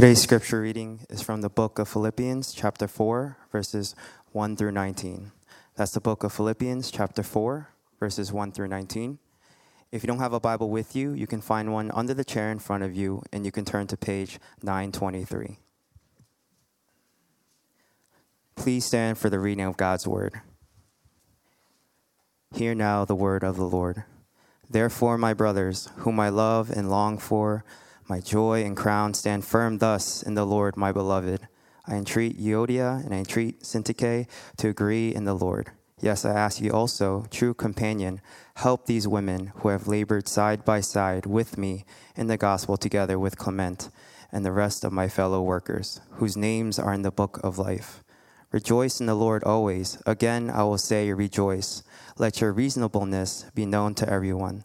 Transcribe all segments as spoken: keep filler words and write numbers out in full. Today's scripture reading is from the book of Philippians, chapter four, verses one through nineteen. That's the book of Philippians, chapter four, verses one through nineteen. If you don't have a Bible with you, you can find one under the chair in front of you, and you can turn to page nine twenty-three. Please stand for the reading of God's word. Hear now the word of the Lord. Therefore, my brothers, whom I love and long for, my joy and crown, stand firm thus in the Lord, my beloved. I entreat Euodia and I entreat Syntyche to agree in the Lord. Yes, I ask you also, true companion, help these women who have labored side by side with me in the gospel together with Clement and the rest of my fellow workers, whose names are in the book of life. Rejoice in the Lord always. Again, I will say rejoice. Let your reasonableness be known to everyone.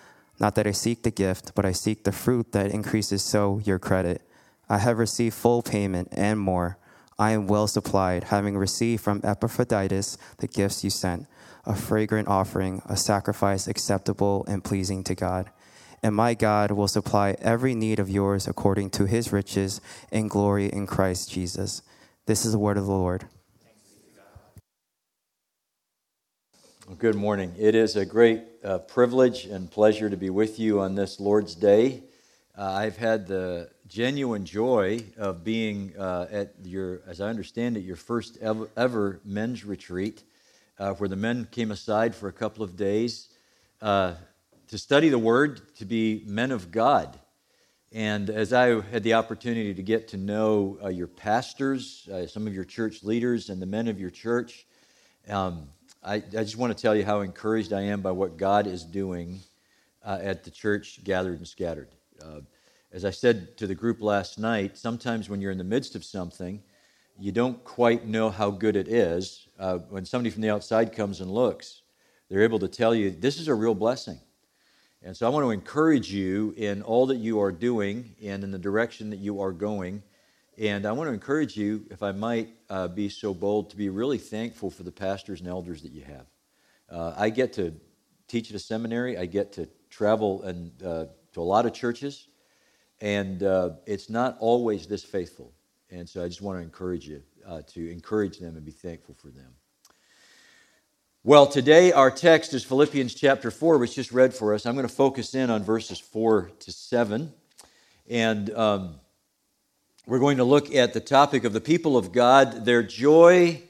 Not that I seek the gift, but I seek the fruit that increases so your credit. I have received full payment and more. I am well supplied, having received from Epaphroditus the gifts you sent, a fragrant offering, a sacrifice acceptable and pleasing to God. And my God will supply every need of yours according to his riches and glory in Christ Jesus. This is the word of the Lord. Good morning. It is a great uh, privilege and pleasure to be with you on this Lord's Day. Uh, I've had the genuine joy of being uh, at your, as I understand it, your first ever, ever men's retreat, uh, where the men came aside for a couple of days uh, to study the Word, to be men of God. And as I had the opportunity to get to know uh, your pastors, uh, some of your church leaders, and the men of your church, um, I, I just want to tell you how encouraged I am by what God is doing uh, at the church Gathered and Scattered. Uh, as I said to the group last night, sometimes when you're in the midst of something, you don't quite know how good it is. Uh, when somebody from the outside comes and looks, they're able to tell you, this is a real blessing. And so I want to encourage you in all that you are doing and in the direction that you are going. And I want to encourage you, if I might uh, be so bold, to be really thankful for the pastors and elders that you have. Uh, I get to teach at a seminary. I get to travel and uh, to a lot of churches. And uh, it's not always this faithful. And so I just want to encourage you uh, to encourage them and be thankful for them. Well, today our text is Philippians chapter four, which just read for us. I'm going to focus in on verses four to seven. And Um, We're going to look at the topic of the people of God, their joy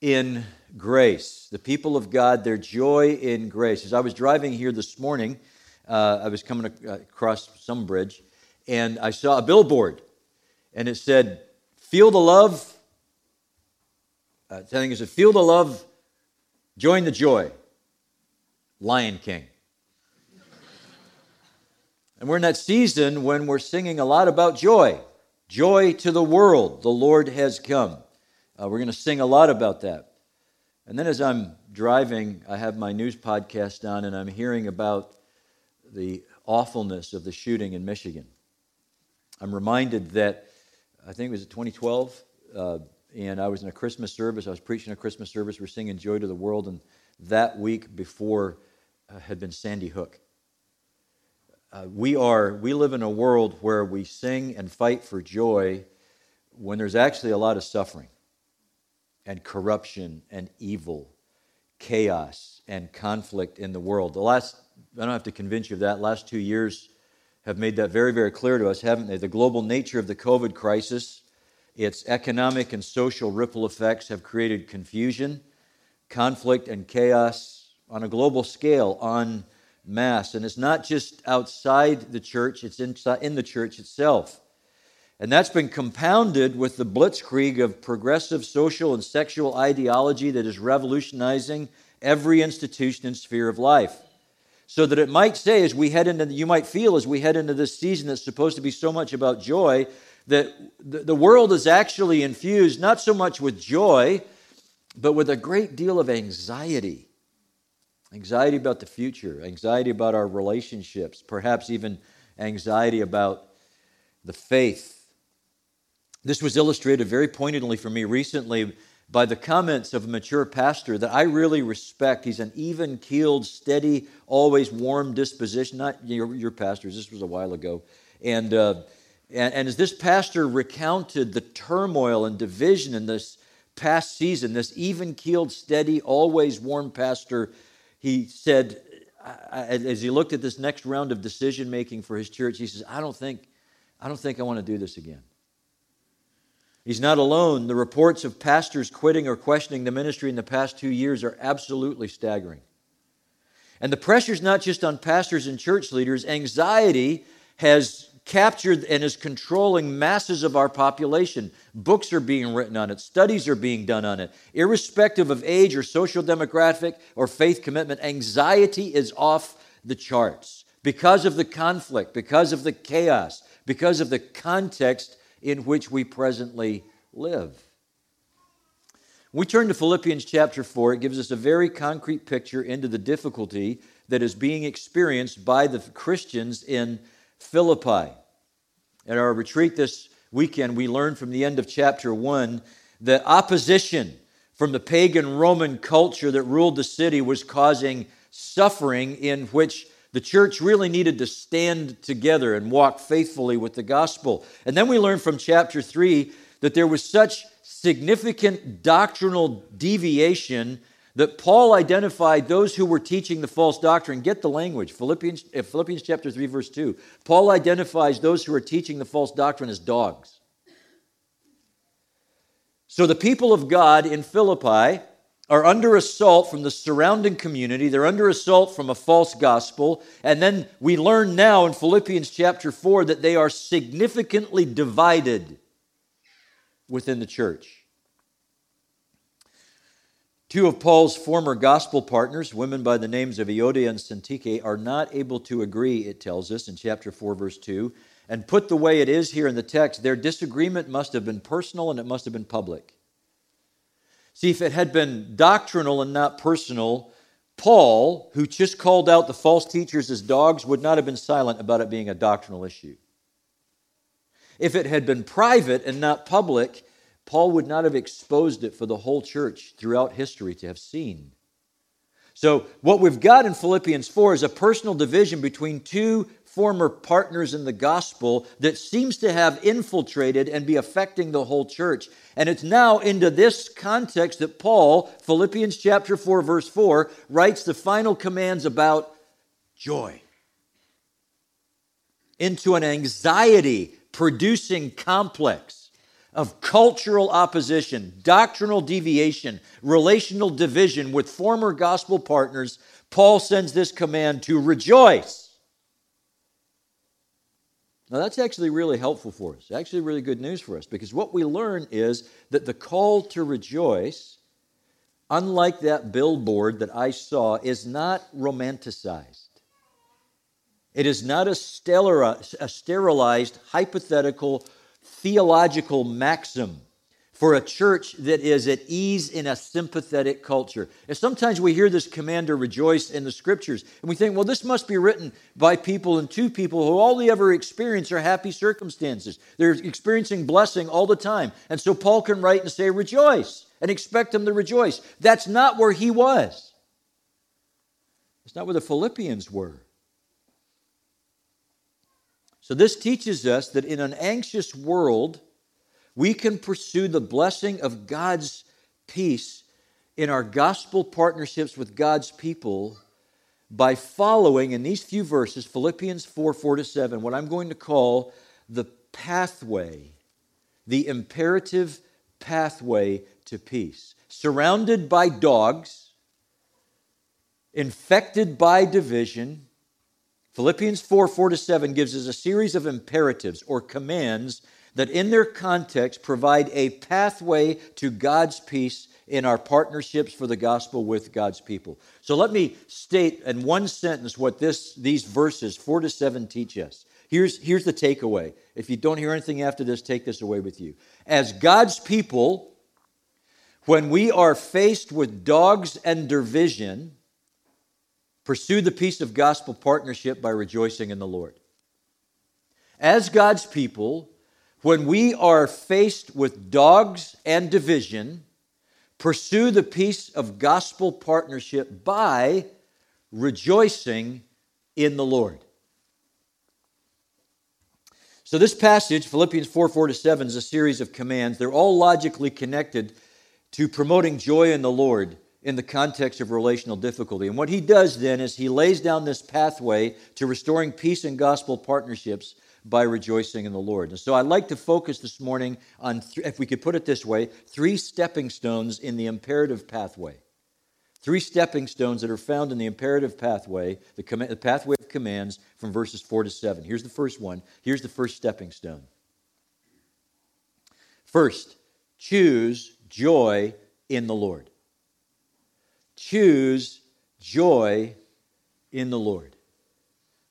in grace. The people of God, their joy in grace. As I was driving here this morning, uh, I was coming across some bridge, and I saw a billboard, and it said, feel the love, uh, I think it said, feel the love, join the joy, Lion King. And we're in that season when we're singing a lot about joy. Joy to the world, the Lord has come. Uh, we're going to sing a lot about that. And then as I'm driving, I have my news podcast on, and I'm hearing about the awfulness of the shooting in Michigan. I'm reminded that, I think it was twenty twelve, uh, and I was in a Christmas service. I was preaching a Christmas service. We're singing Joy to the World, and That week before uh, had been Sandy Hook. Uh, we are we live in a world where we sing and fight for joy when there's actually a lot of suffering and corruption and evil, chaos and conflict in the world. The last, I don't have to convince you of that, last two years have made that very, very clear to us, haven't they? The global nature of the COVID crisis, its economic and social ripple effects have created confusion, conflict, and chaos on a global scale, on mass. And it's not just outside the church, it's in the church itself. And that's been compounded with the blitzkrieg of progressive social and sexual ideology that is revolutionizing every institution and sphere of life. So that it might say, as we head into, you might feel as we head into this season that's supposed to be so much about joy, that the world is actually infused not so much with joy, but with a great deal of anxiety. Anxiety about the future, anxiety about our relationships, perhaps even anxiety about the faith. This was illustrated very pointedly for me recently by the comments of a mature pastor that I really respect. He's an even-keeled, steady, always warm disposition. Not your, your pastors, this was a while ago. And, uh, and, and as this pastor recounted the turmoil and division in this past season, this even-keeled, steady, always warm pastor, he said, as he looked at this next round of decision-making for his church, he says, I don't think I don't think I want to do this again. He's not alone. The reports of pastors quitting or questioning the ministry in the past two years are absolutely staggering. And the pressure's not just on pastors and church leaders. Anxiety has captured and is controlling masses of our population. Books are being written on it. Studies are being done on it. Irrespective of age or social demographic or faith commitment, anxiety is off the charts because of the conflict, because of the chaos, because of the context in which we presently live. We turn to Philippians chapter four. It gives us a very concrete picture into the difficulty that is being experienced by the Christians in Philippi. At our retreat this weekend, we learned from the end of chapter one that opposition from the pagan Roman culture that ruled the city was causing suffering in which the church really needed to stand together and walk faithfully with the gospel. And then we learn from chapter three that there was such significant doctrinal deviation that Paul identified those who were teaching the false doctrine. Get the language. Philippians, Philippians chapter three, verse two. Paul identifies those who are teaching the false doctrine as dogs. So the people of God in Philippi are under assault from the surrounding community. They're under assault from a false gospel. And then we learn now in Philippians chapter four that they are significantly divided within the church. Two of Paul's former gospel partners, women by the names of Euodia and Syntyche, are not able to agree, it tells us in chapter four, verse two. And put the way it is here in the text, their disagreement must have been personal and it must have been public. See, if it had been doctrinal and not personal, Paul, who just called out the false teachers as dogs, would not have been silent about it being a doctrinal issue. If it had been private and not public, Paul would not have exposed it for the whole church throughout history to have seen. So what we've got in Philippians four is a personal division between two former partners in the gospel that seems to have infiltrated and be affecting the whole church. And it's now into this context that Paul, Philippians chapter four, verse four, writes the final commands about joy into an anxiety-producing complex of cultural opposition, doctrinal deviation, relational division with former gospel partners. Paul sends this command to rejoice. Now, that's actually really helpful for us, actually really good news for us, because what we learn is that the call to rejoice, unlike that billboard that I saw, is not romanticized. It is not a sterilized, hypothetical, theological maxim for a church that is at ease in a sympathetic culture. And sometimes we hear this command to rejoice in the scriptures, and we think, well, this must be written by people and to people who all they ever experience are happy circumstances. They're experiencing blessing all the time. And so Paul can write and say, rejoice, and expect them to rejoice. That's not where he was. That's not where the Philippians were. So this teaches us that in an anxious world, we can pursue the blessing of God's peace in our gospel partnerships with God's people by following, in these few verses, Philippians four, four to seven, what I'm going to call the pathway, the imperative pathway to peace. Surrounded by dogs, infected by division, Philippians four, four to seven gives us a series of imperatives or commands that in their context provide a pathway to God's peace in our partnerships for the gospel with God's people. So let me state in one sentence what this these verses four to seven teach us. Here's, here's the takeaway. If you don't hear anything after this, take this away with you. As God's people, when we are faced with dogs and division, pursue the peace of gospel partnership by rejoicing in the Lord. As God's people, when we are faced with dogs and division, pursue the peace of gospel partnership by rejoicing in the Lord. So this passage, Philippians four, four to seven, is a series of commands. They're all logically connected to promoting joy in the Lord in the context of relational difficulty. And what he does then is he lays down this pathway to restoring peace and gospel partnerships by rejoicing in the Lord. And so I'd like to focus this morning on, th- if we could put it this way, three stepping stones in the imperative pathway. Three stepping stones that are found in the imperative pathway, the, com- the pathway of commands from verses four to seven. Here's the first one. Here's the first stepping stone. First, choose joy in the Lord. Choose joy in the Lord.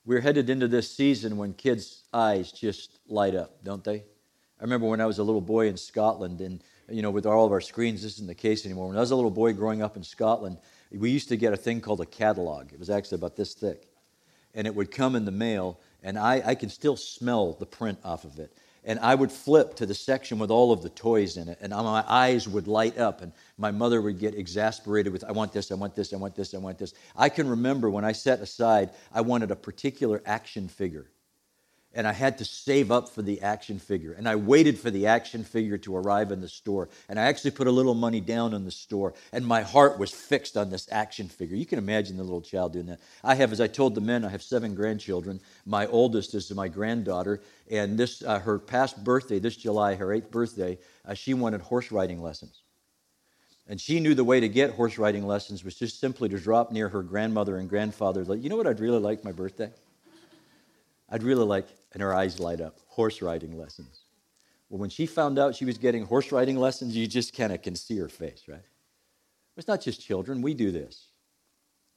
We're headed into this season when kids' eyes just light up, don't they? I remember when I was a little boy in Scotland, and you know, with all of our screens, this isn't the case anymore. When I was a little boy growing up in Scotland, we used to get a thing called a catalog. It was actually about this thick, and it would come in the mail, and I, I can still smell the print off of it. And I would flip to the section with all of the toys in it, and my eyes would light up, and my mother would get exasperated with, I want this, I want this, I want this, I want this. I can remember when I set aside, I wanted a particular action figure, and I had to save up for the action figure, and I waited for the action figure to arrive in the store, and I actually put a little money down in the store, and my heart was fixed on this action figure. You can imagine the little child doing that. I have, as I told the men, I have seven grandchildren. My oldest is my granddaughter, and this uh, her past birthday, this July, her eighth birthday, uh, she wanted horse riding lessons. And she knew the way to get horse riding lessons was just simply to drop near her grandmother and grandfather, like, you know what I'd really like for my birthday? I'd really like, and her eyes light up, horse riding lessons. Well, when she found out she was getting horse riding lessons, you just kind of can see her face, right? It's not just children. We do this.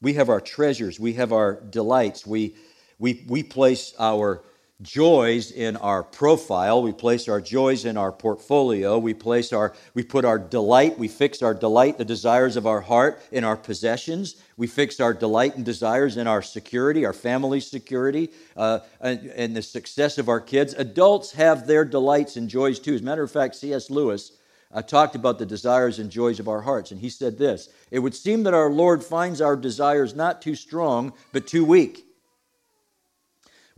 We have our treasures. We have our delights. We we we place our joys in our profile. We place our joys in our portfolio. We place our, we put our delight, we fix our delight, the desires of our heart in our possessions. We fix our delight and desires in our security, our family's security, uh, and, and the success of our kids. Adults have their delights and joys too. As a matter of fact, C S Lewis uh, talked about the desires and joys of our hearts, and he said this, "It would seem that our Lord finds our desires not too strong, but too weak.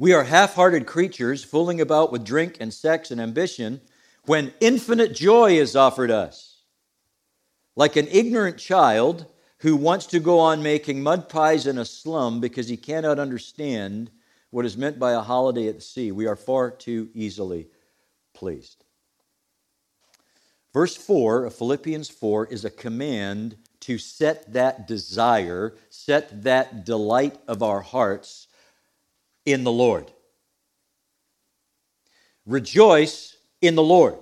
We are half-hearted creatures fooling about with drink and sex and ambition when infinite joy is offered us. Like an ignorant child who wants to go on making mud pies in a slum because he cannot understand what is meant by a holiday at the sea, we are far too easily pleased." Verse four of Philippians four is a command to set that desire, set that delight of our hearts in the Lord. Rejoice in the Lord,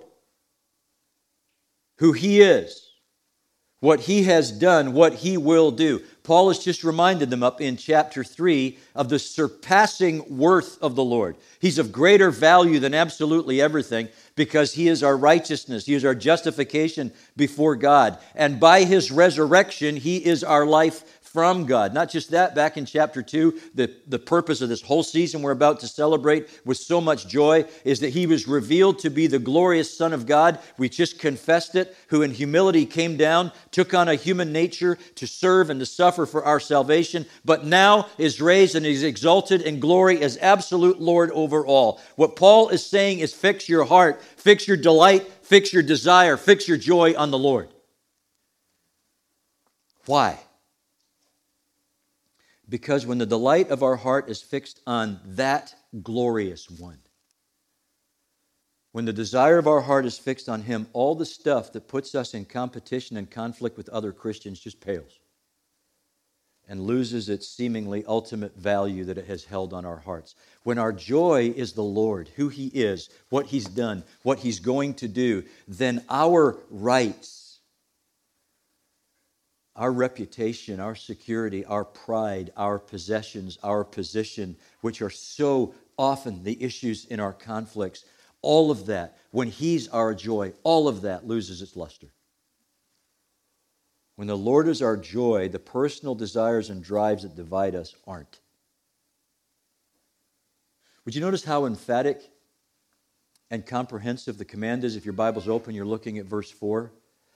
who He is, what He has done, what He will do. Paul has just reminded them up in chapter three of the surpassing worth of the Lord. He's of greater value than absolutely everything. because he is our righteousness. He is our justification before God. And by his resurrection, he is our life from God. Not just that, back in chapter two, the, the purpose of this whole season we're about to celebrate with so much joy is that he was revealed to be the glorious Son of God. We just confessed it, who in humility came down, took on a human nature to serve and to suffer for our salvation, but now is raised and is exalted in glory as absolute Lord over all. What Paul is saying is fix your heart, fix your delight, fix your desire, fix your joy on the Lord. Why? Because when the delight of our heart is fixed on that glorious one, when the desire of our heart is fixed on him, all the stuff that puts us in competition and conflict with other Christians just pales and loses its seemingly ultimate value that it has held on our hearts. When our joy is the Lord, who he is, what he's done, what he's going to do, then our rights, our reputation, our security, our pride, our possessions, our position, which are so often the issues in our conflicts, all of that, when he's our joy, all of that loses its luster. When the Lord is our joy, the personal desires and drives that divide us aren't. Would you notice how emphatic and comprehensive the command is? If your Bible's open, you're looking at verse four.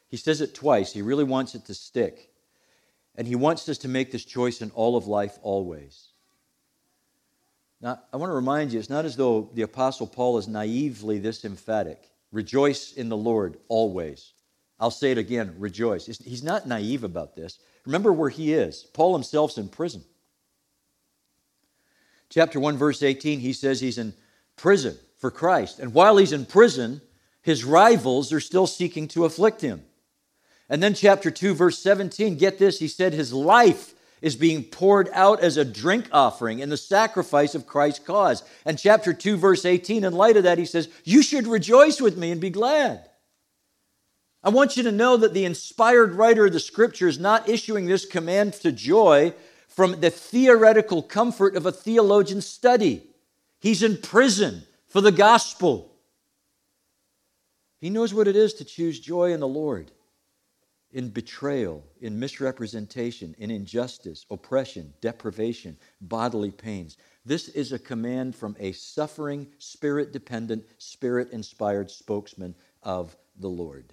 He says it twice. He really wants it to stick. And he wants us to make this choice in all of life always. Now, I want to remind you, it's not as though the Apostle Paul is naively this emphatic. Rejoice in the Lord always. I'll say it again, rejoice. He's not naive about this. Remember where he is. Paul himself's in prison. Chapter one, verse eighteen, he says he's in prison for Christ. And while he's in prison, his rivals are still seeking to afflict him. And then chapter two, verse seventeen, get this, he said his life is being poured out as a drink offering in the sacrifice of Christ's cause. And chapter two, verse eighteen, in light of that, he says, you should rejoice with me and be glad. I want you to know that the inspired writer of the Scripture is not issuing this command to joy from the theoretical comfort of a theologian's study. He's in prison for the gospel. He knows what it is to choose joy in the Lord. In betrayal, in misrepresentation, in injustice, oppression, deprivation, bodily pains. This is a command from a suffering, spirit-dependent, spirit-inspired spokesman of the Lord.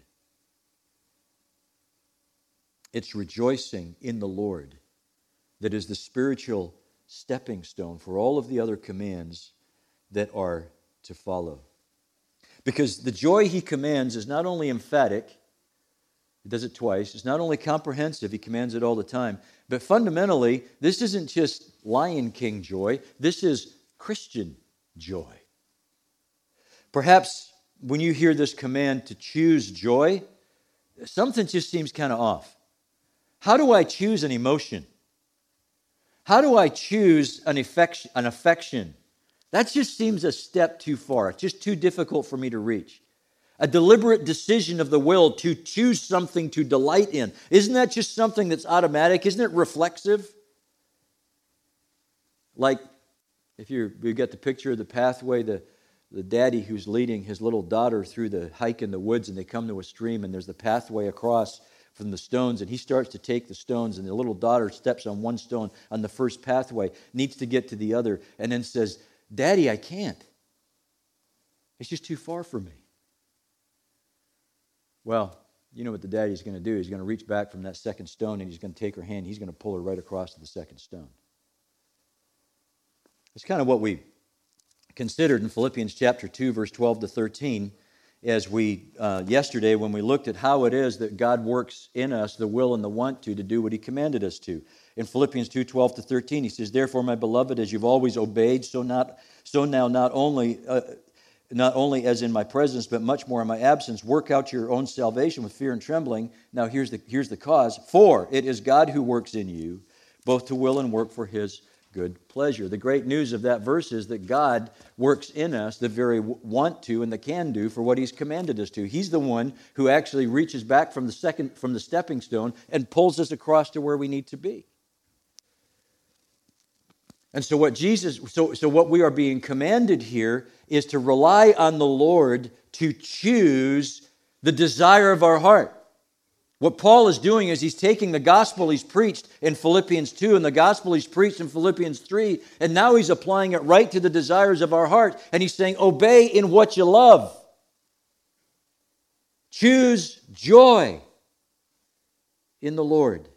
It's rejoicing in the Lord that is the spiritual stepping stone for all of the other commands that are to follow. Because the joy he commands is not only emphatic, he does it twice. It's not only comprehensive, he commands it all the time. But fundamentally, this isn't just Lion King joy. This is Christian joy. Perhaps when you hear this command to choose joy, something just seems kind of off. How do I choose an emotion? How do I choose an affection? An affection? That just seems a step too far. It's just too difficult for me to reach. A deliberate decision of the will to choose something to delight in. Isn't that just something that's automatic? Isn't it reflexive? Like, if you you get the picture of the pathway, the, the daddy who's leading his little daughter through the hike in the woods, and they come to a stream, and there's the pathway across from the stones, and he starts to take the stones, and the little daughter steps on one stone on the first pathway, needs to get to the other, and then says, Daddy, I can't. It's just too far for me. Well, you know what the daddy's going to do. He's going to reach back from that second stone and he's going to take her hand. He's going to pull her right across to the second stone. It's kind of what we considered in Philippians chapter two, verse twelve to thirteen, as we, uh, yesterday when we looked at how it is that God works in us the will and the want to, to do what he commanded us to. In Philippians two, twelve to thirteen, he says, Therefore, my beloved, as you've always obeyed, so not so now not only... Uh, Not only as in my presence, but much more in my absence, work out your own salvation with fear and trembling. Now here's the here's the cause. For it is God who works in you, both to will and work for his good pleasure. The great news of that verse is that God works in us the very want to and the can do for what he's commanded us to. He's the one who actually reaches back from the second from the stepping stone and pulls us across to where we need to be. And so what Jesus, so, so what we are being commanded here is to rely on the Lord to choose the desire of our heart. What Paul is doing is he's taking the gospel he's preached in Philippians two and the gospel he's preached in Philippians three, and now he's applying it right to the desires of our heart, and he's saying, obey in what you love. Choose joy in the Lord.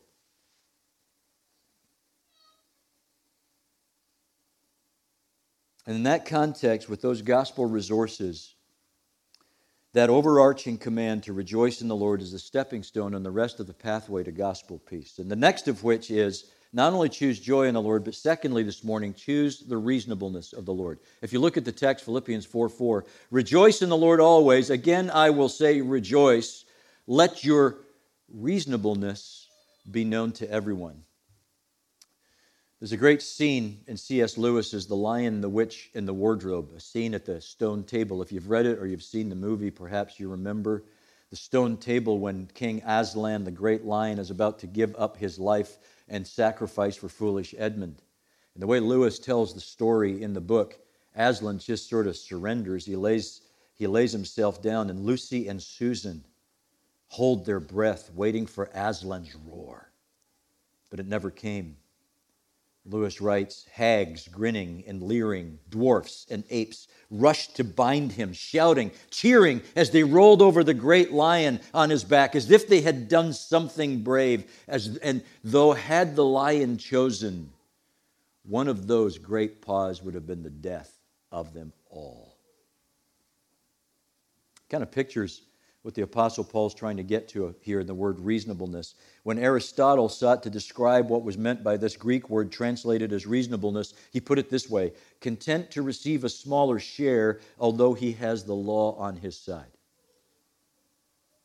And in that context, with those gospel resources, that overarching command to rejoice in the Lord is the stepping stone on the rest of the pathway to gospel peace. And the next of which is not only choose joy in the Lord, but secondly this morning, choose the reasonableness of the Lord. If you look at the text, Philippians four four, rejoice in the Lord always. Again, I will say rejoice. Let your reasonableness be known to everyone. There's a great scene in C S Lewis's The Lion, the Witch, and the Wardrobe, a scene at the stone table. If you've read it or you've seen the movie, perhaps you remember the stone table when King Aslan, the great lion, is about to give up his life and sacrifice for foolish Edmund. And the way Lewis tells the story in the book, Aslan just sort of surrenders. He lays, he lays himself down, and Lucy and Susan hold their breath, waiting for Aslan's roar. But it never came. Lewis writes, hags grinning and leering, dwarfs and apes rushed to bind him, shouting, cheering as they rolled over the great lion on his back, as if they had done something brave. As, and though had the lion chosen, one of those great paws would have been the death of them all. Kind of pictures what the Apostle Paul's trying to get to here in the word reasonableness. When Aristotle sought to describe what was meant by this Greek word translated as reasonableness, he put it this way, content to receive a smaller share, although he has the law on his side.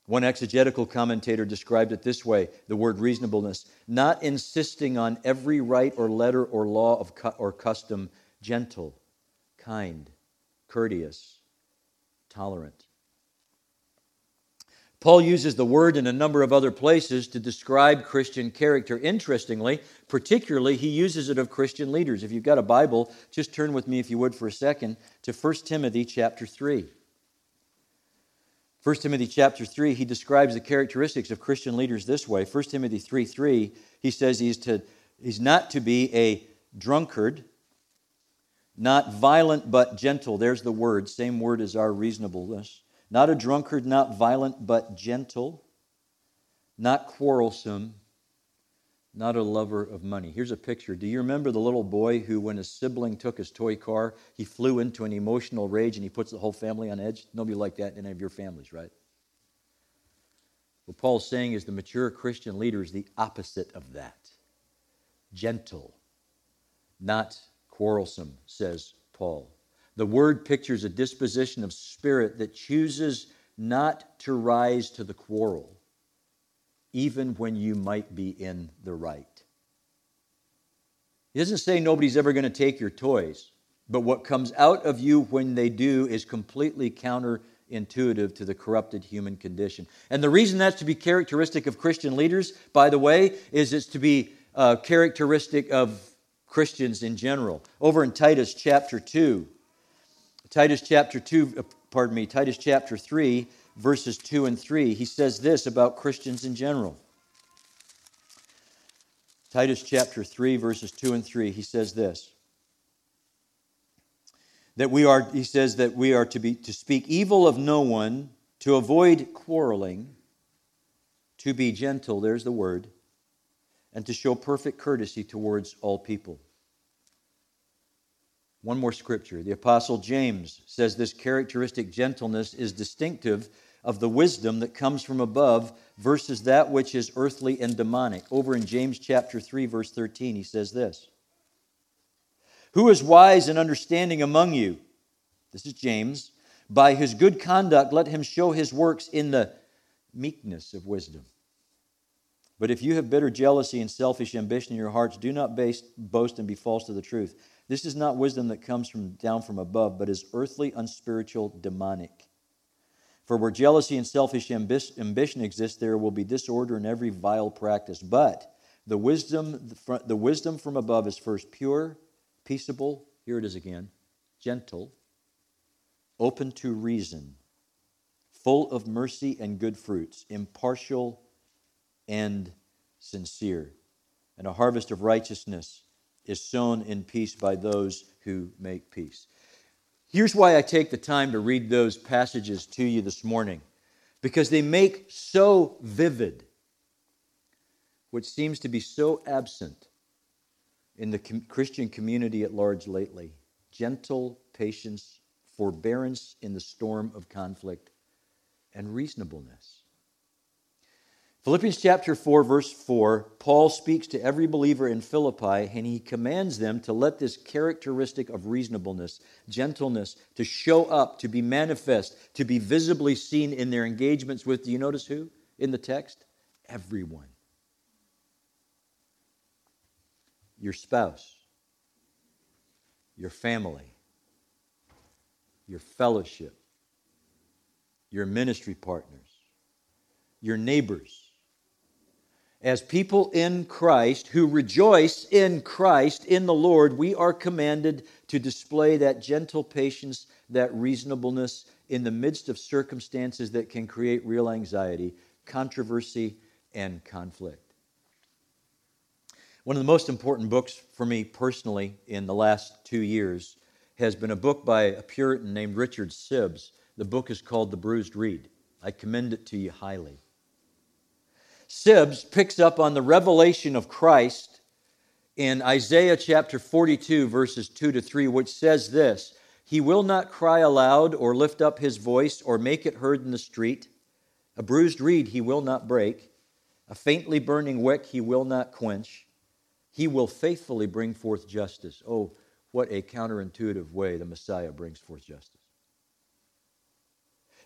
One exegetical commentator described it this way, the word reasonableness, not insisting on every right or letter or law of cu- or custom, gentle, kind, courteous, tolerant. Paul uses the word in a number of other places to describe Christian character. Interestingly, particularly, he uses it of Christian leaders. If you've got a Bible, just turn with me, if you would, for a second, to First Timothy chapter three. First Timothy chapter three, he describes the characteristics of Christian leaders this way. First Timothy three three, he says he's, to, he's not to be a drunkard, not violent but gentle. There's the word, same word as our reasonableness. Not a drunkard, not violent, but gentle, not quarrelsome, not a lover of money. Here's a picture. Do you remember the little boy who, when his sibling took his toy car, he flew into an emotional rage and he puts the whole family on edge? Nobody like that in any of your families, right? What Paul's saying is the mature Christian leader is the opposite of that. Gentle, not quarrelsome, says Paul. The word pictures a disposition of spirit that chooses not to rise to the quarrel, even when you might be in the right. He doesn't say nobody's ever going to take your toys, but what comes out of you when they do is completely counterintuitive to the corrupted human condition. And the reason that's to be characteristic of Christian leaders, by the way, is it's to be uh, characteristic of Christians in general. Over in Titus chapter two, Titus chapter two, pardon me, Titus chapter three, verses two and three, he says this about Christians in general. Titus chapter three, verses two and three, he says this. That we are, he says that we are to be to speak evil of no one, to avoid quarreling, to be gentle, there's the word, and to show perfect courtesy towards all people. One more scripture. The Apostle James says this characteristic gentleness is distinctive of the wisdom that comes from above versus that which is earthly and demonic. Over in James chapter three, verse thirteen, he says this. Who is wise and understanding among you? This is James. By his good conduct, let him show his works in the meekness of wisdom. But if you have bitter jealousy and selfish ambition in your hearts, do not base, boast and be false to the truth. This is not wisdom that comes from down from above, but is earthly, unspiritual, demonic. For where jealousy and selfish ambi- ambition exist, there will be disorder in every vile practice. But the wisdom, the, fr- the wisdom from above is first pure, peaceable, here it is again, gentle, open to reason, full of mercy and good fruits, impartial and sincere. And a harvest of righteousness is sown in peace by those who make peace. Here's why I take the time to read those passages to you this morning, because they make so vivid what seems to be so absent in the com- Christian community at large lately: gentle patience, forbearance in the storm of conflict, and reasonableness. Philippians chapter four, verse four, Paul speaks to every believer in Philippi, and he commands them to let this characteristic of reasonableness, gentleness, to show up, to be manifest, to be visibly seen in their engagements with, do you notice who in the text? Everyone. Your spouse, your family, your fellowship, your ministry partners, your neighbors. As people in Christ who rejoice in Christ, in the Lord, we are commanded to display that gentle patience, that reasonableness in the midst of circumstances that can create real anxiety, controversy, and conflict. One of the most important books for me personally in the last two years has been a book by a Puritan named Richard Sibbes. The book is called The Bruised Reed. I commend it to you highly. Sibbes picks up on the revelation of Christ in Isaiah chapter forty-two, verses two to three, which says this: He will not cry aloud or lift up his voice or make it heard in the street. A bruised reed he will not break. A faintly burning wick he will not quench. He will faithfully bring forth justice. Oh, what a counterintuitive way the Messiah brings forth justice.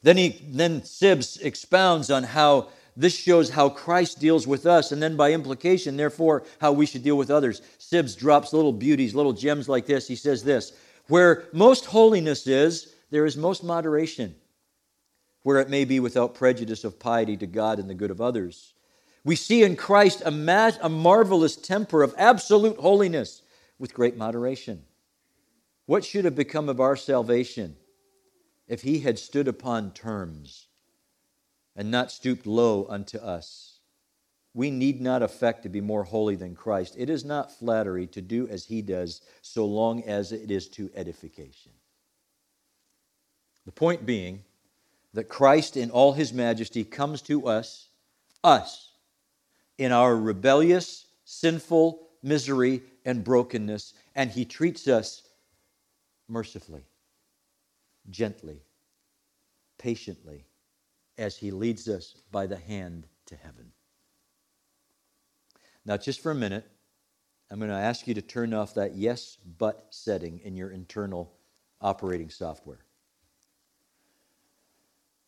Then he, then Sibbes expounds on how this shows how Christ deals with us, and then by implication, therefore, how we should deal with others. Sibbes drops little beauties, little gems like this. He says this: where most holiness is, there is most moderation, where it may be without prejudice of piety to God and the good of others. We see in Christ a, ma- a marvelous temper of absolute holiness with great moderation. What should have become of our salvation if he had stood upon terms and not stooped low unto us? We need not affect to be more holy than Christ. It is not flattery to do as he does, so long as it is to edification. The point being that Christ in all his majesty comes to us, us, in our rebellious, sinful misery and brokenness, and he treats us mercifully, gently, patiently, as he leads us by the hand to heaven. Now, just for a minute, I'm going to ask you to turn off that yes, but setting in your internal operating software.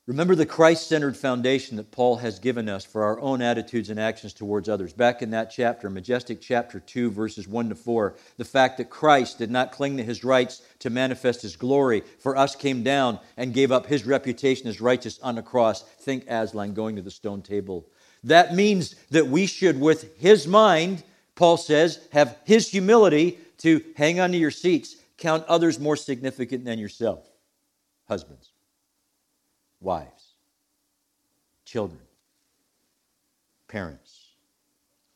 Remember the Christ-centered foundation that Paul has given us for our own attitudes and actions towards others. Back in that chapter, Majestic chapter two, verses one to four, the fact that Christ did not cling to his rights to manifest his glory, for us came down and gave up his reputation as righteous on the cross. Think Aslan going to the stone table. That means that we should, with his mind, Paul says, have his humility to hang on to your seats, count others more significant than yourself. Husbands. Wives, children, parents,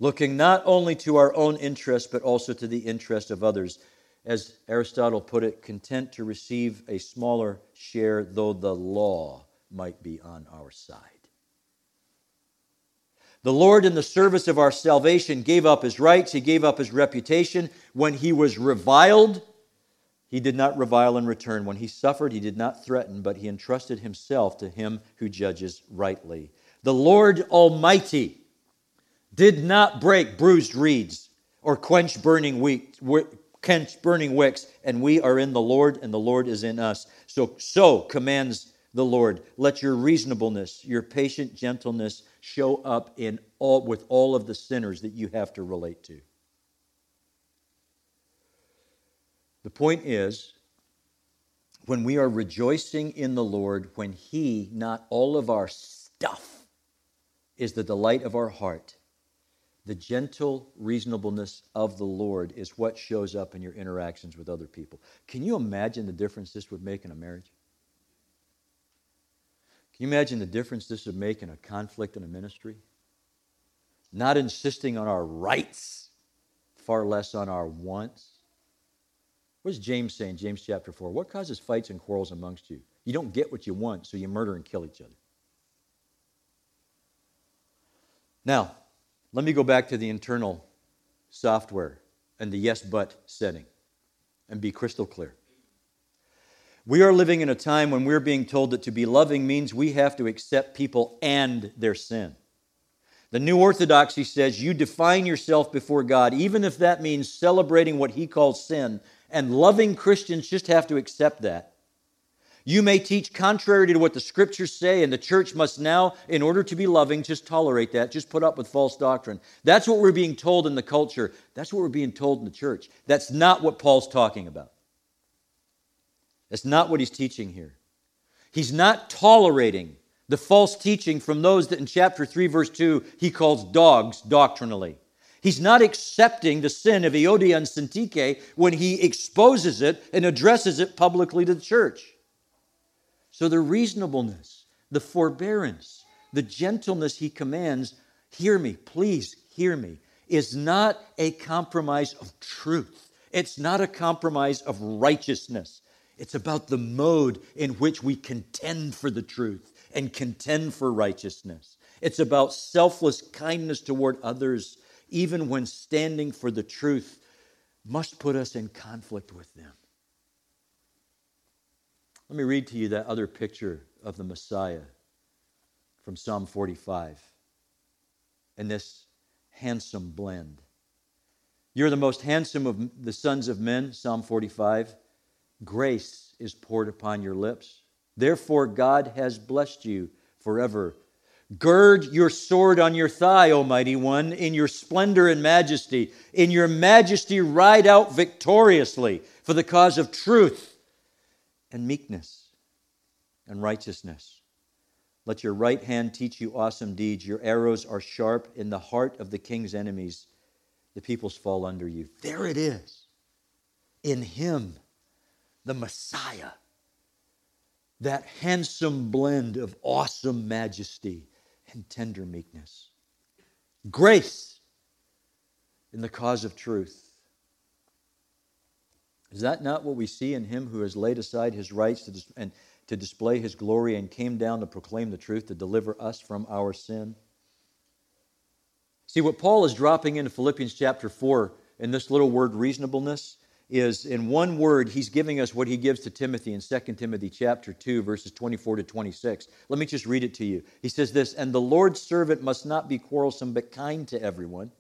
looking not only to our own interests, but also to the interest of others. As Aristotle put it, content to receive a smaller share, though the law might be on our side. The Lord, in the service of our salvation, gave up his rights. He gave up his reputation. When he was reviled, he did not revile in return. When he suffered, he did not threaten, but he entrusted himself to him who judges rightly. The Lord Almighty did not break bruised reeds or quench burning wicks, and we are in the Lord, and the Lord is in us. So, so commands the Lord, let your reasonableness, your patient gentleness show up in all with all of the sinners that you have to relate to. The point is, when we are rejoicing in the Lord, when he, not all of our stuff, is the delight of our heart, The gentle reasonableness of the Lord is what shows up in your interactions with other people. Can you imagine the difference this would make in a marriage? Can you imagine the difference this would make in a conflict in a ministry? Not insisting on our rights, far less on our wants. What is James saying, James chapter four? What causes fights and quarrels amongst you? You don't get what you want, so you murder and kill each other. Now, let me go back to the internal software and the yes but setting and be crystal clear. We are living in a time when we're being told that to be loving means we have to accept people and their sin. The New Orthodoxy says you define yourself before God, even if that means celebrating what he calls sin, and loving Christians just have to accept that. You may teach contrary to what the Scriptures say, and the church must now, in order to be loving, just tolerate that, just put up with false doctrine. That's what we're being told in the culture. That's what we're being told in the church. That's not what Paul's talking about. That's not what he's teaching here. He's not tolerating the false teaching from those that in chapter three, verse two, he calls dogs doctrinally. He's not accepting the sin of Euodia and Syntyche when he exposes it and addresses it publicly to the church. So the reasonableness, the forbearance, the gentleness he commands, hear me, please hear me, is not a compromise of truth. It's not a compromise of righteousness. It's about the mode in which we contend for the truth and contend for righteousness. It's about selfless kindness toward others, even when standing for the truth must put us in conflict with them. Let me read to you that other picture of the Messiah from Psalm forty-five and this handsome blend. You're the most handsome of the sons of men, Psalm forty-five. Grace is poured upon your lips. Therefore, God has blessed you forever. Gird your sword on your thigh, O mighty one, in your splendor and majesty. In your majesty ride out victoriously for the cause of truth and meekness and righteousness. Let your right hand teach you awesome deeds. Your arrows are sharp in the heart of the king's enemies. The peoples fall under you. There it is. In him, the Messiah, that handsome blend of awesome majesty and tender meekness. Grace in the cause of truth. Is that not what we see in him who has laid aside his rights to dis- and to display his glory and came down to proclaim the truth to deliver us from our sin? See, what Paul is dropping into Philippians chapter four in this little word reasonableness is, in one word, he's giving us what he gives to Timothy in Second Timothy chapter two, verses twenty-four to twenty-six. Let me just read it to you. He says this, "And the Lord's servant must not be quarrelsome, but kind to everyone,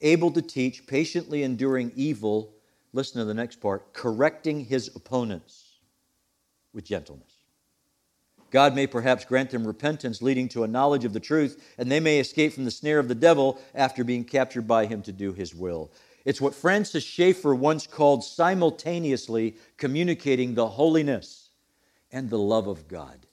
able to teach, patiently enduring evil," listen to the next part, "correcting his opponents with gentleness. God may perhaps grant them repentance leading to a knowledge of the truth, and they may escape from the snare of the devil after being captured by him to do his will." It's what Francis Schaeffer once called simultaneously communicating the holiness and the love of God.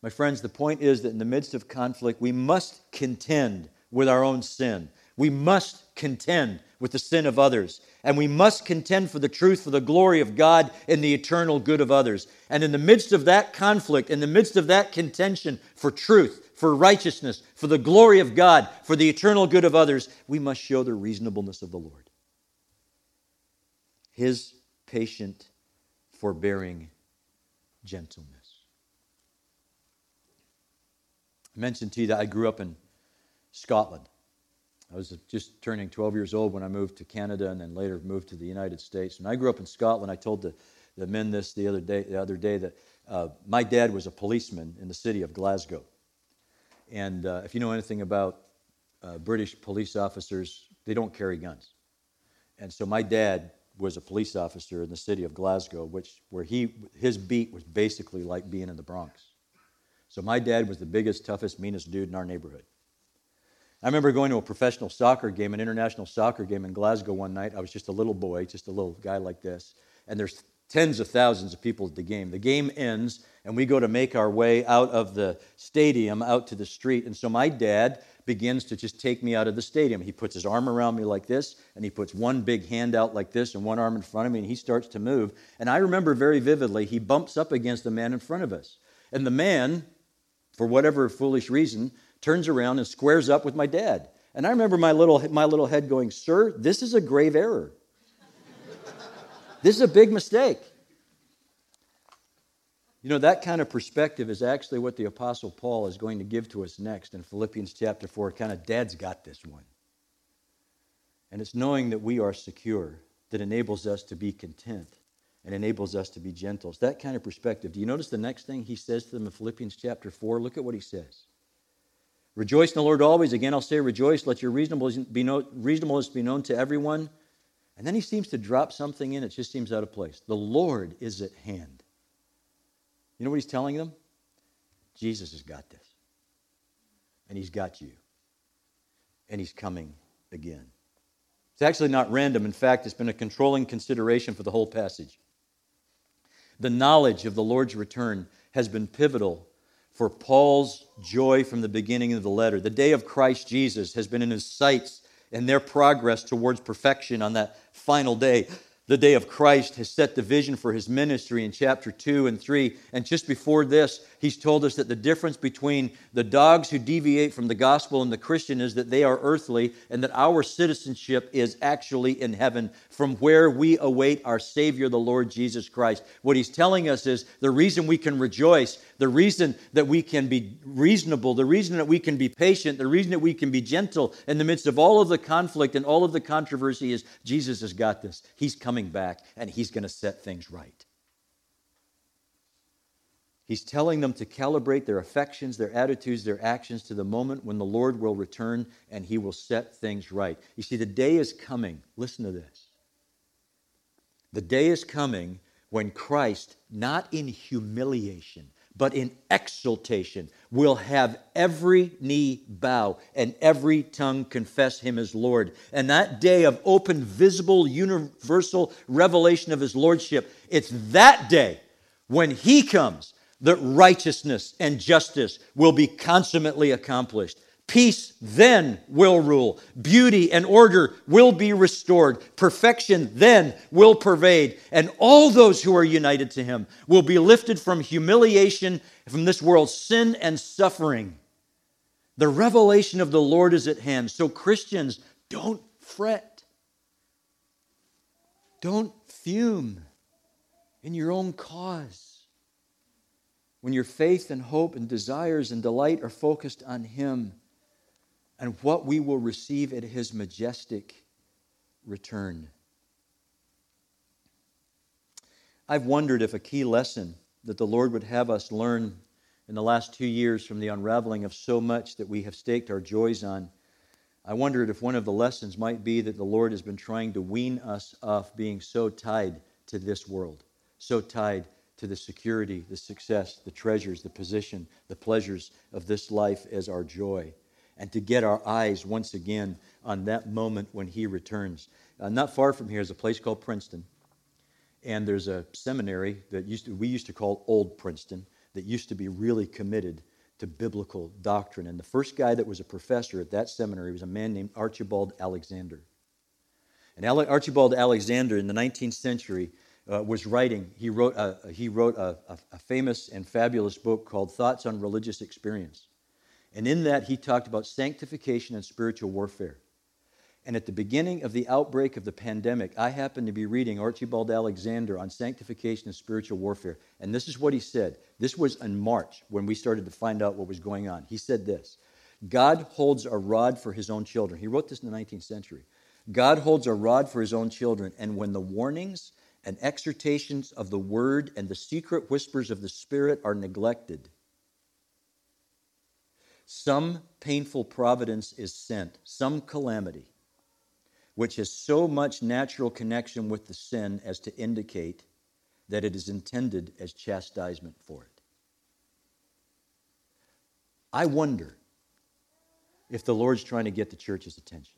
My friends, the point is that in the midst of conflict, we must contend with our own sin. We must contend with the sin of others. And we must contend for the truth, for the glory of God and the eternal good of others. And in the midst of that conflict, in the midst of that contention for truth, for righteousness, for the glory of God, for the eternal good of others, we must show the reasonableness of the Lord. His patient, forbearing gentleness. I mentioned to you that I grew up in Scotland. I was just turning twelve years old when I moved to Canada and then later moved to the United States. And I grew up in Scotland. I told the, the men this the other day, the other day that uh, my dad was a policeman in the city of Glasgow. And uh, if you know anything about uh, British police officers, they don't carry guns. And so my dad was a police officer in the city of Glasgow, which where he his beat was basically like being in the Bronx. So my dad was the biggest, toughest, meanest dude in our neighborhood. I remember going to a professional soccer game, an international soccer game in Glasgow one night. I was just a little boy, just a little guy like this. And there's tens of thousands of people at the game. The game ends, and we go to make our way out of the stadium, out to the street. And so my dad begins to just take me out of the stadium. He puts his arm around me like this, and he puts one big hand out like this and one arm in front of me, and he starts to move. And I remember very vividly, he bumps up against the man in front of us. And the man, for whatever foolish reason, turns around and squares up with my dad. And I remember my little my little head going, "Sir, this is a grave error. This is a big mistake." You know, that kind of perspective is actually what the Apostle Paul is going to give to us next in Philippians chapter four. Kind of, Dad's got this one. And it's knowing that we are secure that enables us to be content and enables us to be gentle. It's that kind of perspective. Do you notice the next thing he says to them in Philippians chapter four? Look at what he says. Rejoice in the Lord always. Again, I'll say rejoice. Let your reasonableness be known, reasonableness be known to everyone. And then he seems to drop something in. It just seems out of place. The Lord is at hand. You know what he's telling them? Jesus has got this. And he's got you. And he's coming again. It's actually not random. In fact, it's been a controlling consideration for the whole passage. The knowledge of the Lord's return has been pivotal for Paul's joy from the beginning of the letter. The day of Christ Jesus has been in his sights and their progress towards perfection on that final day. The day of Christ has set the vision for his ministry in chapter two and three. And just before this, he's told us that the difference between the dogs who deviate from the gospel and the Christian is that they are earthly and that our citizenship is actually in heaven, from where we await our Savior, the Lord Jesus Christ. What he's telling us is the reason we can rejoice, the reason that we can be reasonable, the reason that we can be patient, the reason that we can be gentle in the midst of all of the conflict and all of the controversy is Jesus has got this. He's coming. Coming back, and he's going to set things right. He's telling them to calibrate their affections, their attitudes, their actions to the moment when the Lord will return and he will set things right. You see, the day is coming. Listen to this. The day is coming when Christ, not in humiliation, but in exaltation, will have every knee bow and every tongue confess him as Lord. And that day of open, visible, universal revelation of his lordship, it's that day when he comes that righteousness and justice will be consummately accomplished. Peace then will rule. Beauty and order will be restored. Perfection then will pervade. And all those who are united to him will be lifted from humiliation, from this world's sin and suffering. The revelation of the Lord is at hand. So Christians, don't fret. Don't fume in your own cause. When your faith and hope and desires and delight are focused on him, and what we will receive at his majestic return. I've wondered if a key lesson that the Lord would have us learn in the last two years from the unraveling of so much that we have staked our joys on, I wondered if one of the lessons might be that the Lord has been trying to wean us off being so tied to this world, so tied to the security, the success, the treasures, the position, the pleasures of this life as our joy, and to get our eyes once again on that moment when he returns. Uh, not far from here is a place called Princeton, and there's a seminary that used to, we used to call Old Princeton, that used to be really committed to biblical doctrine. And the first guy that was a professor at that seminary was a man named Archibald Alexander. And Ale- Archibald Alexander in the nineteenth century uh, was writing, he wrote, a, he wrote a, a, a famous and fabulous book called Thoughts on Religious Experience. And in that, he talked about sanctification and spiritual warfare. And at the beginning of the outbreak of the pandemic, I happened to be reading Archibald Alexander on sanctification and spiritual warfare. And this is what he said. This was in March when we started to find out what was going on. He said this, God holds a rod for his own children. He wrote this in the nineteenth century. God holds a rod for his own children. And when the warnings and exhortations of the word and the secret whispers of the Spirit are neglected, some painful providence is sent, some calamity, which has so much natural connection with the sin as to indicate that it is intended as chastisement for it. I wonder if the Lord's trying to get the church's attention.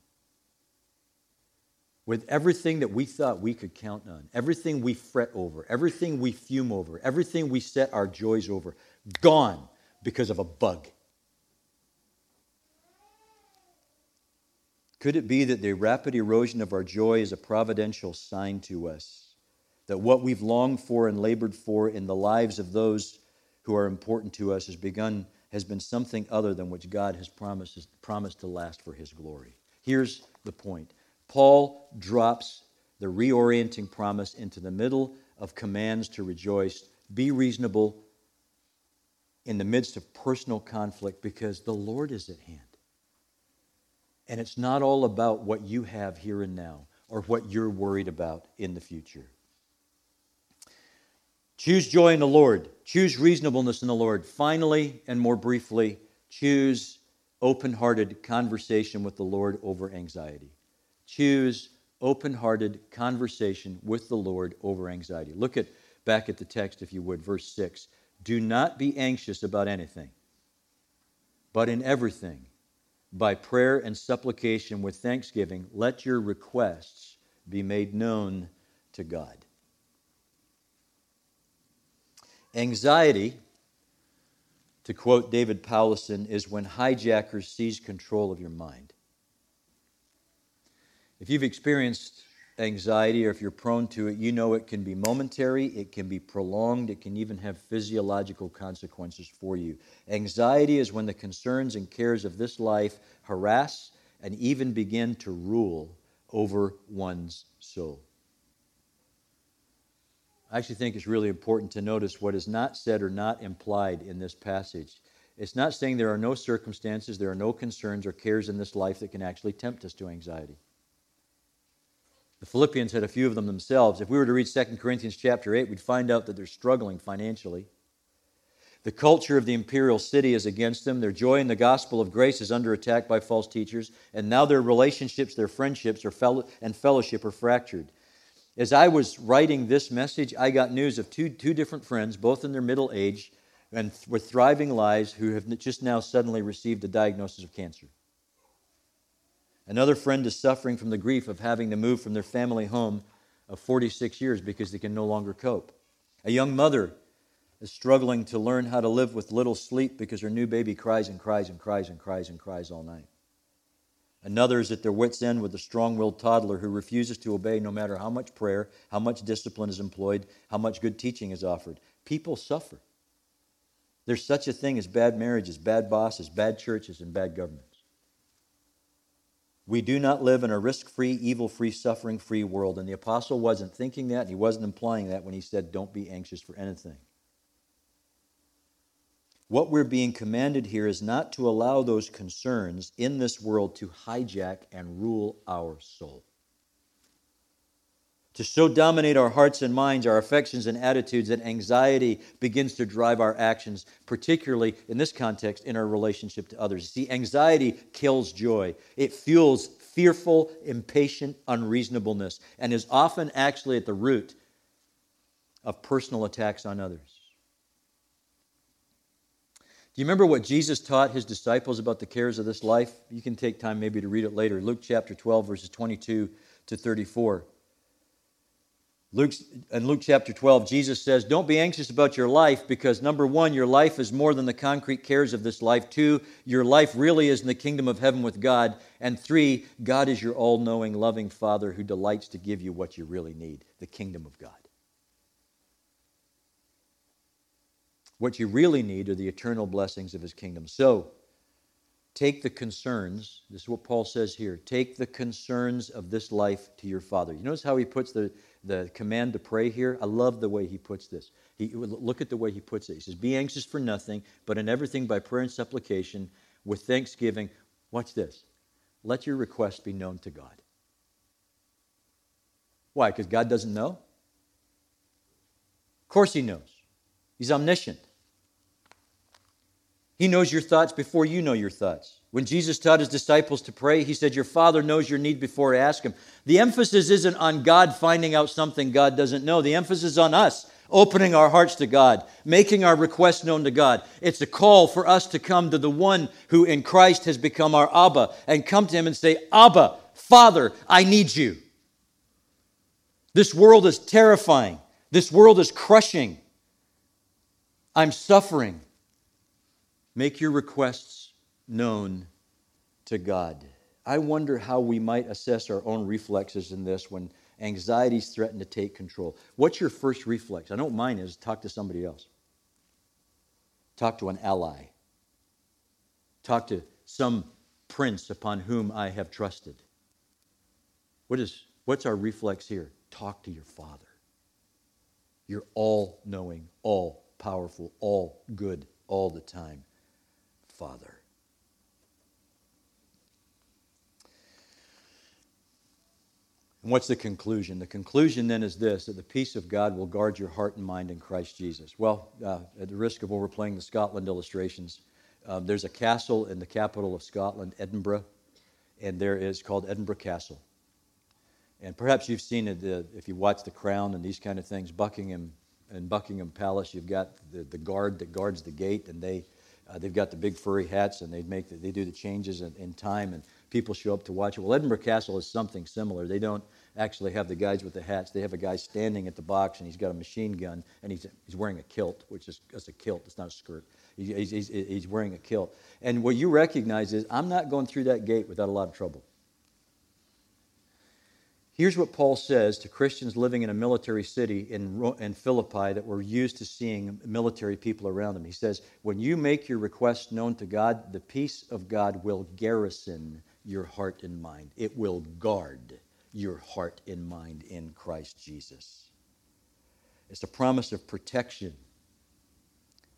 with everything that we thought we could count on, everything we fret over, everything we fume over, everything we set our joys over, gone because of a bug. Could it be that the rapid erosion of our joy is a providential sign to us that what we've longed for and labored for in the lives of those who are important to us has begun has been something other than which God has promised, promised to last for His glory? Here's the point. Paul drops the reorienting promise into the middle of commands to rejoice, be reasonable in the midst of personal conflict, because the Lord is at hand. And it's not all about what you have here and now or what you're worried about in the future. Choose joy in the Lord. Choose reasonableness in the Lord. Finally, and more briefly, choose open-hearted conversation with the Lord over anxiety. Choose open-hearted conversation with the Lord over anxiety. Look at back at the text, if you would, verse six. Do not be anxious about anything, but in everything, by prayer and supplication with thanksgiving, let your requests be made known to God. Anxiety, to quote David Powlison, is when hijackers seize control of your mind. If you've experienced anxiety, or if you're prone to it, you know it can be momentary, it can be prolonged, it can even have physiological consequences for you. Anxiety is when the concerns and cares of this life harass and even begin to rule over one's soul. I actually think it's really important to notice what is not said or not implied in this passage. It's not saying there are no circumstances, there are no concerns or cares in this life that can actually tempt us to anxiety. The Philippians had a few of them themselves. If we were to read Second Corinthians chapter eight, we'd find out that they're struggling financially. The culture of the imperial city is against them. Their joy in the gospel of grace is under attack by false teachers. And now their relationships, their friendships, and fellowship are fractured. As I was writing this message, I got news of two, two different friends, both in their middle age and th- with thriving lives, who have just now suddenly received a diagnosis of cancer. Another friend is suffering from the grief of having to move from their family home of forty-six years because they can no longer cope. A young mother is struggling to learn how to live with little sleep because her new baby cries and cries and cries and cries and cries all night. Another is at their wits' end with a strong-willed toddler who refuses to obey no matter how much prayer, how much discipline is employed, how much good teaching is offered. People suffer. There's such a thing as bad marriages, bad bosses, bad churches, and bad government. We do not live in a risk-free, evil-free, suffering-free world. And the apostle wasn't thinking that, and he wasn't implying that when he said, don't be anxious for anything. What we're being commanded here is not to allow those concerns in this world to hijack and rule our soul. To so dominate our hearts and minds, our affections and attitudes, that anxiety begins to drive our actions, particularly in this context, in our relationship to others. See, anxiety kills joy. It fuels fearful, impatient unreasonableness, and is often actually at the root of personal attacks on others. Do you remember what Jesus taught His disciples about the cares of this life? You can take time maybe to read it later. Luke chapter twelve, verses twenty-two to thirty-four. Luke, in Luke chapter twelve, Jesus says, don't be anxious about your life because, number one, your life is more than the concrete cares of this life. Two, your life really is in the kingdom of heaven with God. And three, God is your all-knowing, loving Father who delights to give you what you really need, the kingdom of God. What you really need are the eternal blessings of His kingdom. So, take the concerns, this is what Paul says here, take the concerns of this life to your Father. You notice how he puts the, the command to pray here? I love the way he puts this. He, look at the way he puts it. He says, be anxious for nothing, but in everything by prayer and supplication, with thanksgiving. Watch this. Let your requests be known to God. Why? Because God doesn't know? Of course He knows. He's omniscient. He knows your thoughts before you know your thoughts. When Jesus taught His disciples to pray, He said, your Father knows your need before I ask Him. The emphasis isn't on God finding out something God doesn't know. The emphasis is on us opening our hearts to God, making our requests known to God. It's a call for us to come to the one who in Christ has become our Abba and come to Him and say, Abba, Father, I need you. This world is terrifying. This world is crushing. I'm suffering. Make your requests known to God. I wonder how we might assess our own reflexes in this when anxieties threaten to take control. What's your first reflex? I know mine is talk to somebody else. Talk to an ally. Talk to some prince upon whom I have trusted. What is, what's our reflex here? Talk to your Father. You're all-knowing, all-powerful, all-good, all the time, Father. And what's the conclusion? The conclusion then is this, that the peace of God will guard your heart and mind in Christ Jesus. Well, uh, at the risk of overplaying the Scotland illustrations, um, there's a castle in the capital of Scotland, Edinburgh, and there is called Edinburgh Castle. And perhaps you've seen it, uh, if you watch The Crown and these kind of things, Buckingham and Buckingham Palace, you've got the, the guard that guards the gate, and they, uh, they've got the big furry hats, and they make the, they do the changes in, in time, and people show up to watch it. Well, Edinburgh Castle is something similar. They don't actually have the guys with the hats. They have a guy standing at the box, and he's got a machine gun, and he's he's wearing a kilt, which is that's a kilt. It's not a skirt. He's, he's, he's wearing a kilt. And what you recognize is, I'm not going through that gate without a lot of trouble. Here's what Paul says to Christians living in a military city in, in Philippi that were used to seeing military people around them. He says, when you make your requests known to God, the peace of God will garrison your heart and mind. It will guard your heart and mind in Christ Jesus. It's a promise of protection,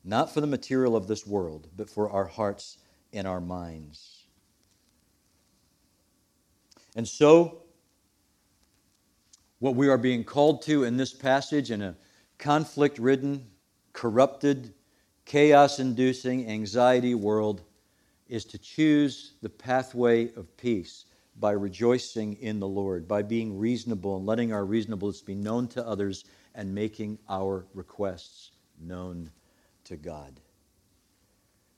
not for the material of this world, but for our hearts and our minds. And so, what we are being called to in this passage in a conflict-ridden, corrupted, chaos-inducing, anxiety world is to choose the pathway of peace by rejoicing in the Lord, by being reasonable and letting our reasonableness be known to others and making our requests known to God.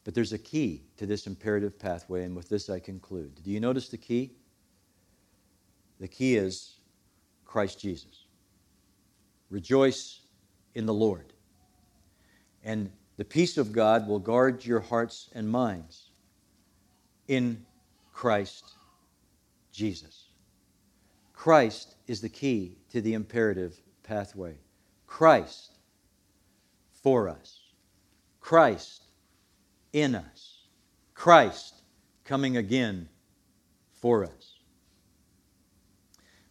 But there's a key to this imperative pathway, and with this I conclude. Do you notice the key? The key is Christ Jesus. Rejoice in the Lord. And the peace of God will guard your hearts and minds in Christ Jesus. Christ is the key to the imperative pathway. Christ for us. Christ in us. Christ coming again for us.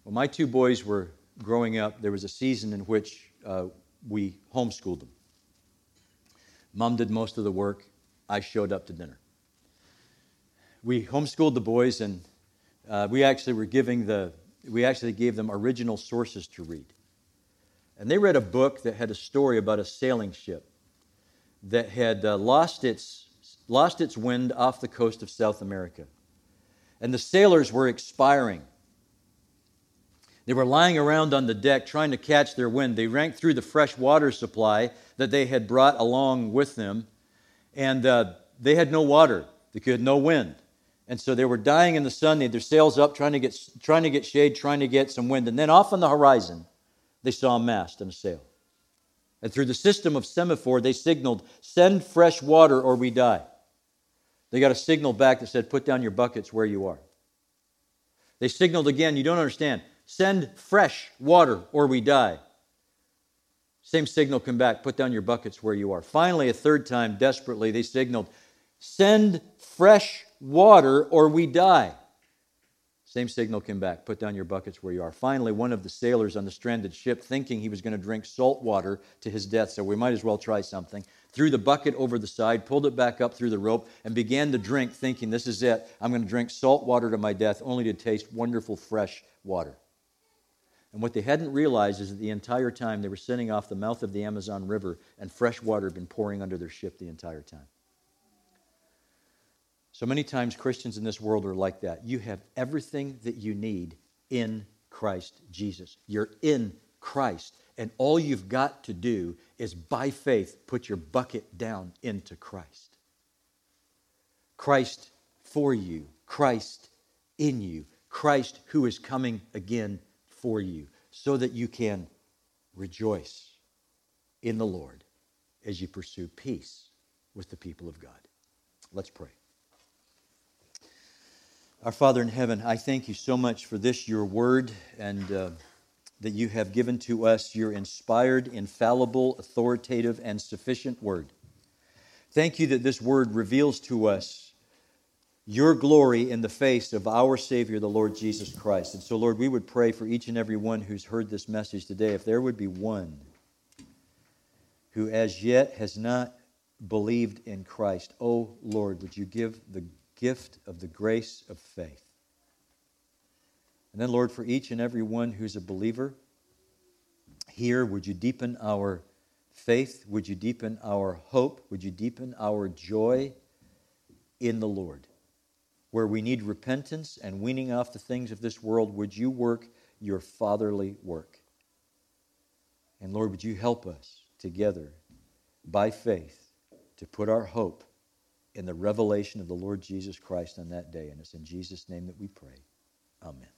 When my two boys were growing up, there was a season in which uh, we homeschooled them. Mom did most of the work. I showed up to dinner. We homeschooled the boys, and uh, we actually were giving the we actually gave them original sources to read, and they read a book that had a story about a sailing ship that had uh, lost its lost its wind off the coast of South America, and the sailors were expiring. They were lying around on the deck trying to catch their wind. They ran through the fresh water supply that they had brought along with them, and uh, they had no water. They could no wind. And so they were dying in the sun. They had their sails up, trying to get trying to get shade, trying to get some wind. And then off on the horizon, they saw a mast and a sail. And through the system of semaphore, they signaled, send fresh water or we die. They got a signal back that said, put down your buckets where you are. They signaled again, you don't understand, send fresh water or we die. Same signal come back, put down your buckets where you are. Finally, a third time, desperately, they signaled, send fresh water or we die. Same signal came back. Put down your buckets where you are. Finally, one of the sailors on the stranded ship, thinking he was going to drink salt water to his death, so we might as well try something, threw the bucket over the side, pulled it back up through the rope, and began to drink, thinking, this is it. I'm going to drink salt water to my death, only to taste wonderful fresh water. And what they hadn't realized is that the entire time they were sitting off the mouth of the Amazon River, and fresh water had been pouring under their ship the entire time. So many times Christians in this world are like that. You have everything that you need in Christ Jesus. You're in Christ, and all you've got to do is by faith put your bucket down into Christ. Christ for you, Christ in you, Christ who is coming again for you. so that you can rejoice in the Lord as you pursue peace with the people of God. Let's pray. Our Father in heaven, I thank you so much for this, your word, and uh, that you have given to us your inspired, infallible, authoritative, and sufficient word. Thank you that this word reveals to us your glory in the face of our Savior, the Lord Jesus Christ. And so, Lord, we would pray for each and every one who's heard this message today, if there would be one who as yet has not believed in Christ, oh, Lord, would you give the gift of the grace of faith. And then, Lord, for each and every one who's a believer here, would you deepen our faith? Would you deepen our hope? Would you deepen our joy in the Lord? Where we need repentance and weaning off the things of this world, would you work your fatherly work? And Lord, would you help us together by faith to put our hope in the revelation of the Lord Jesus Christ on that day. And it's in Jesus' name that we pray. Amen.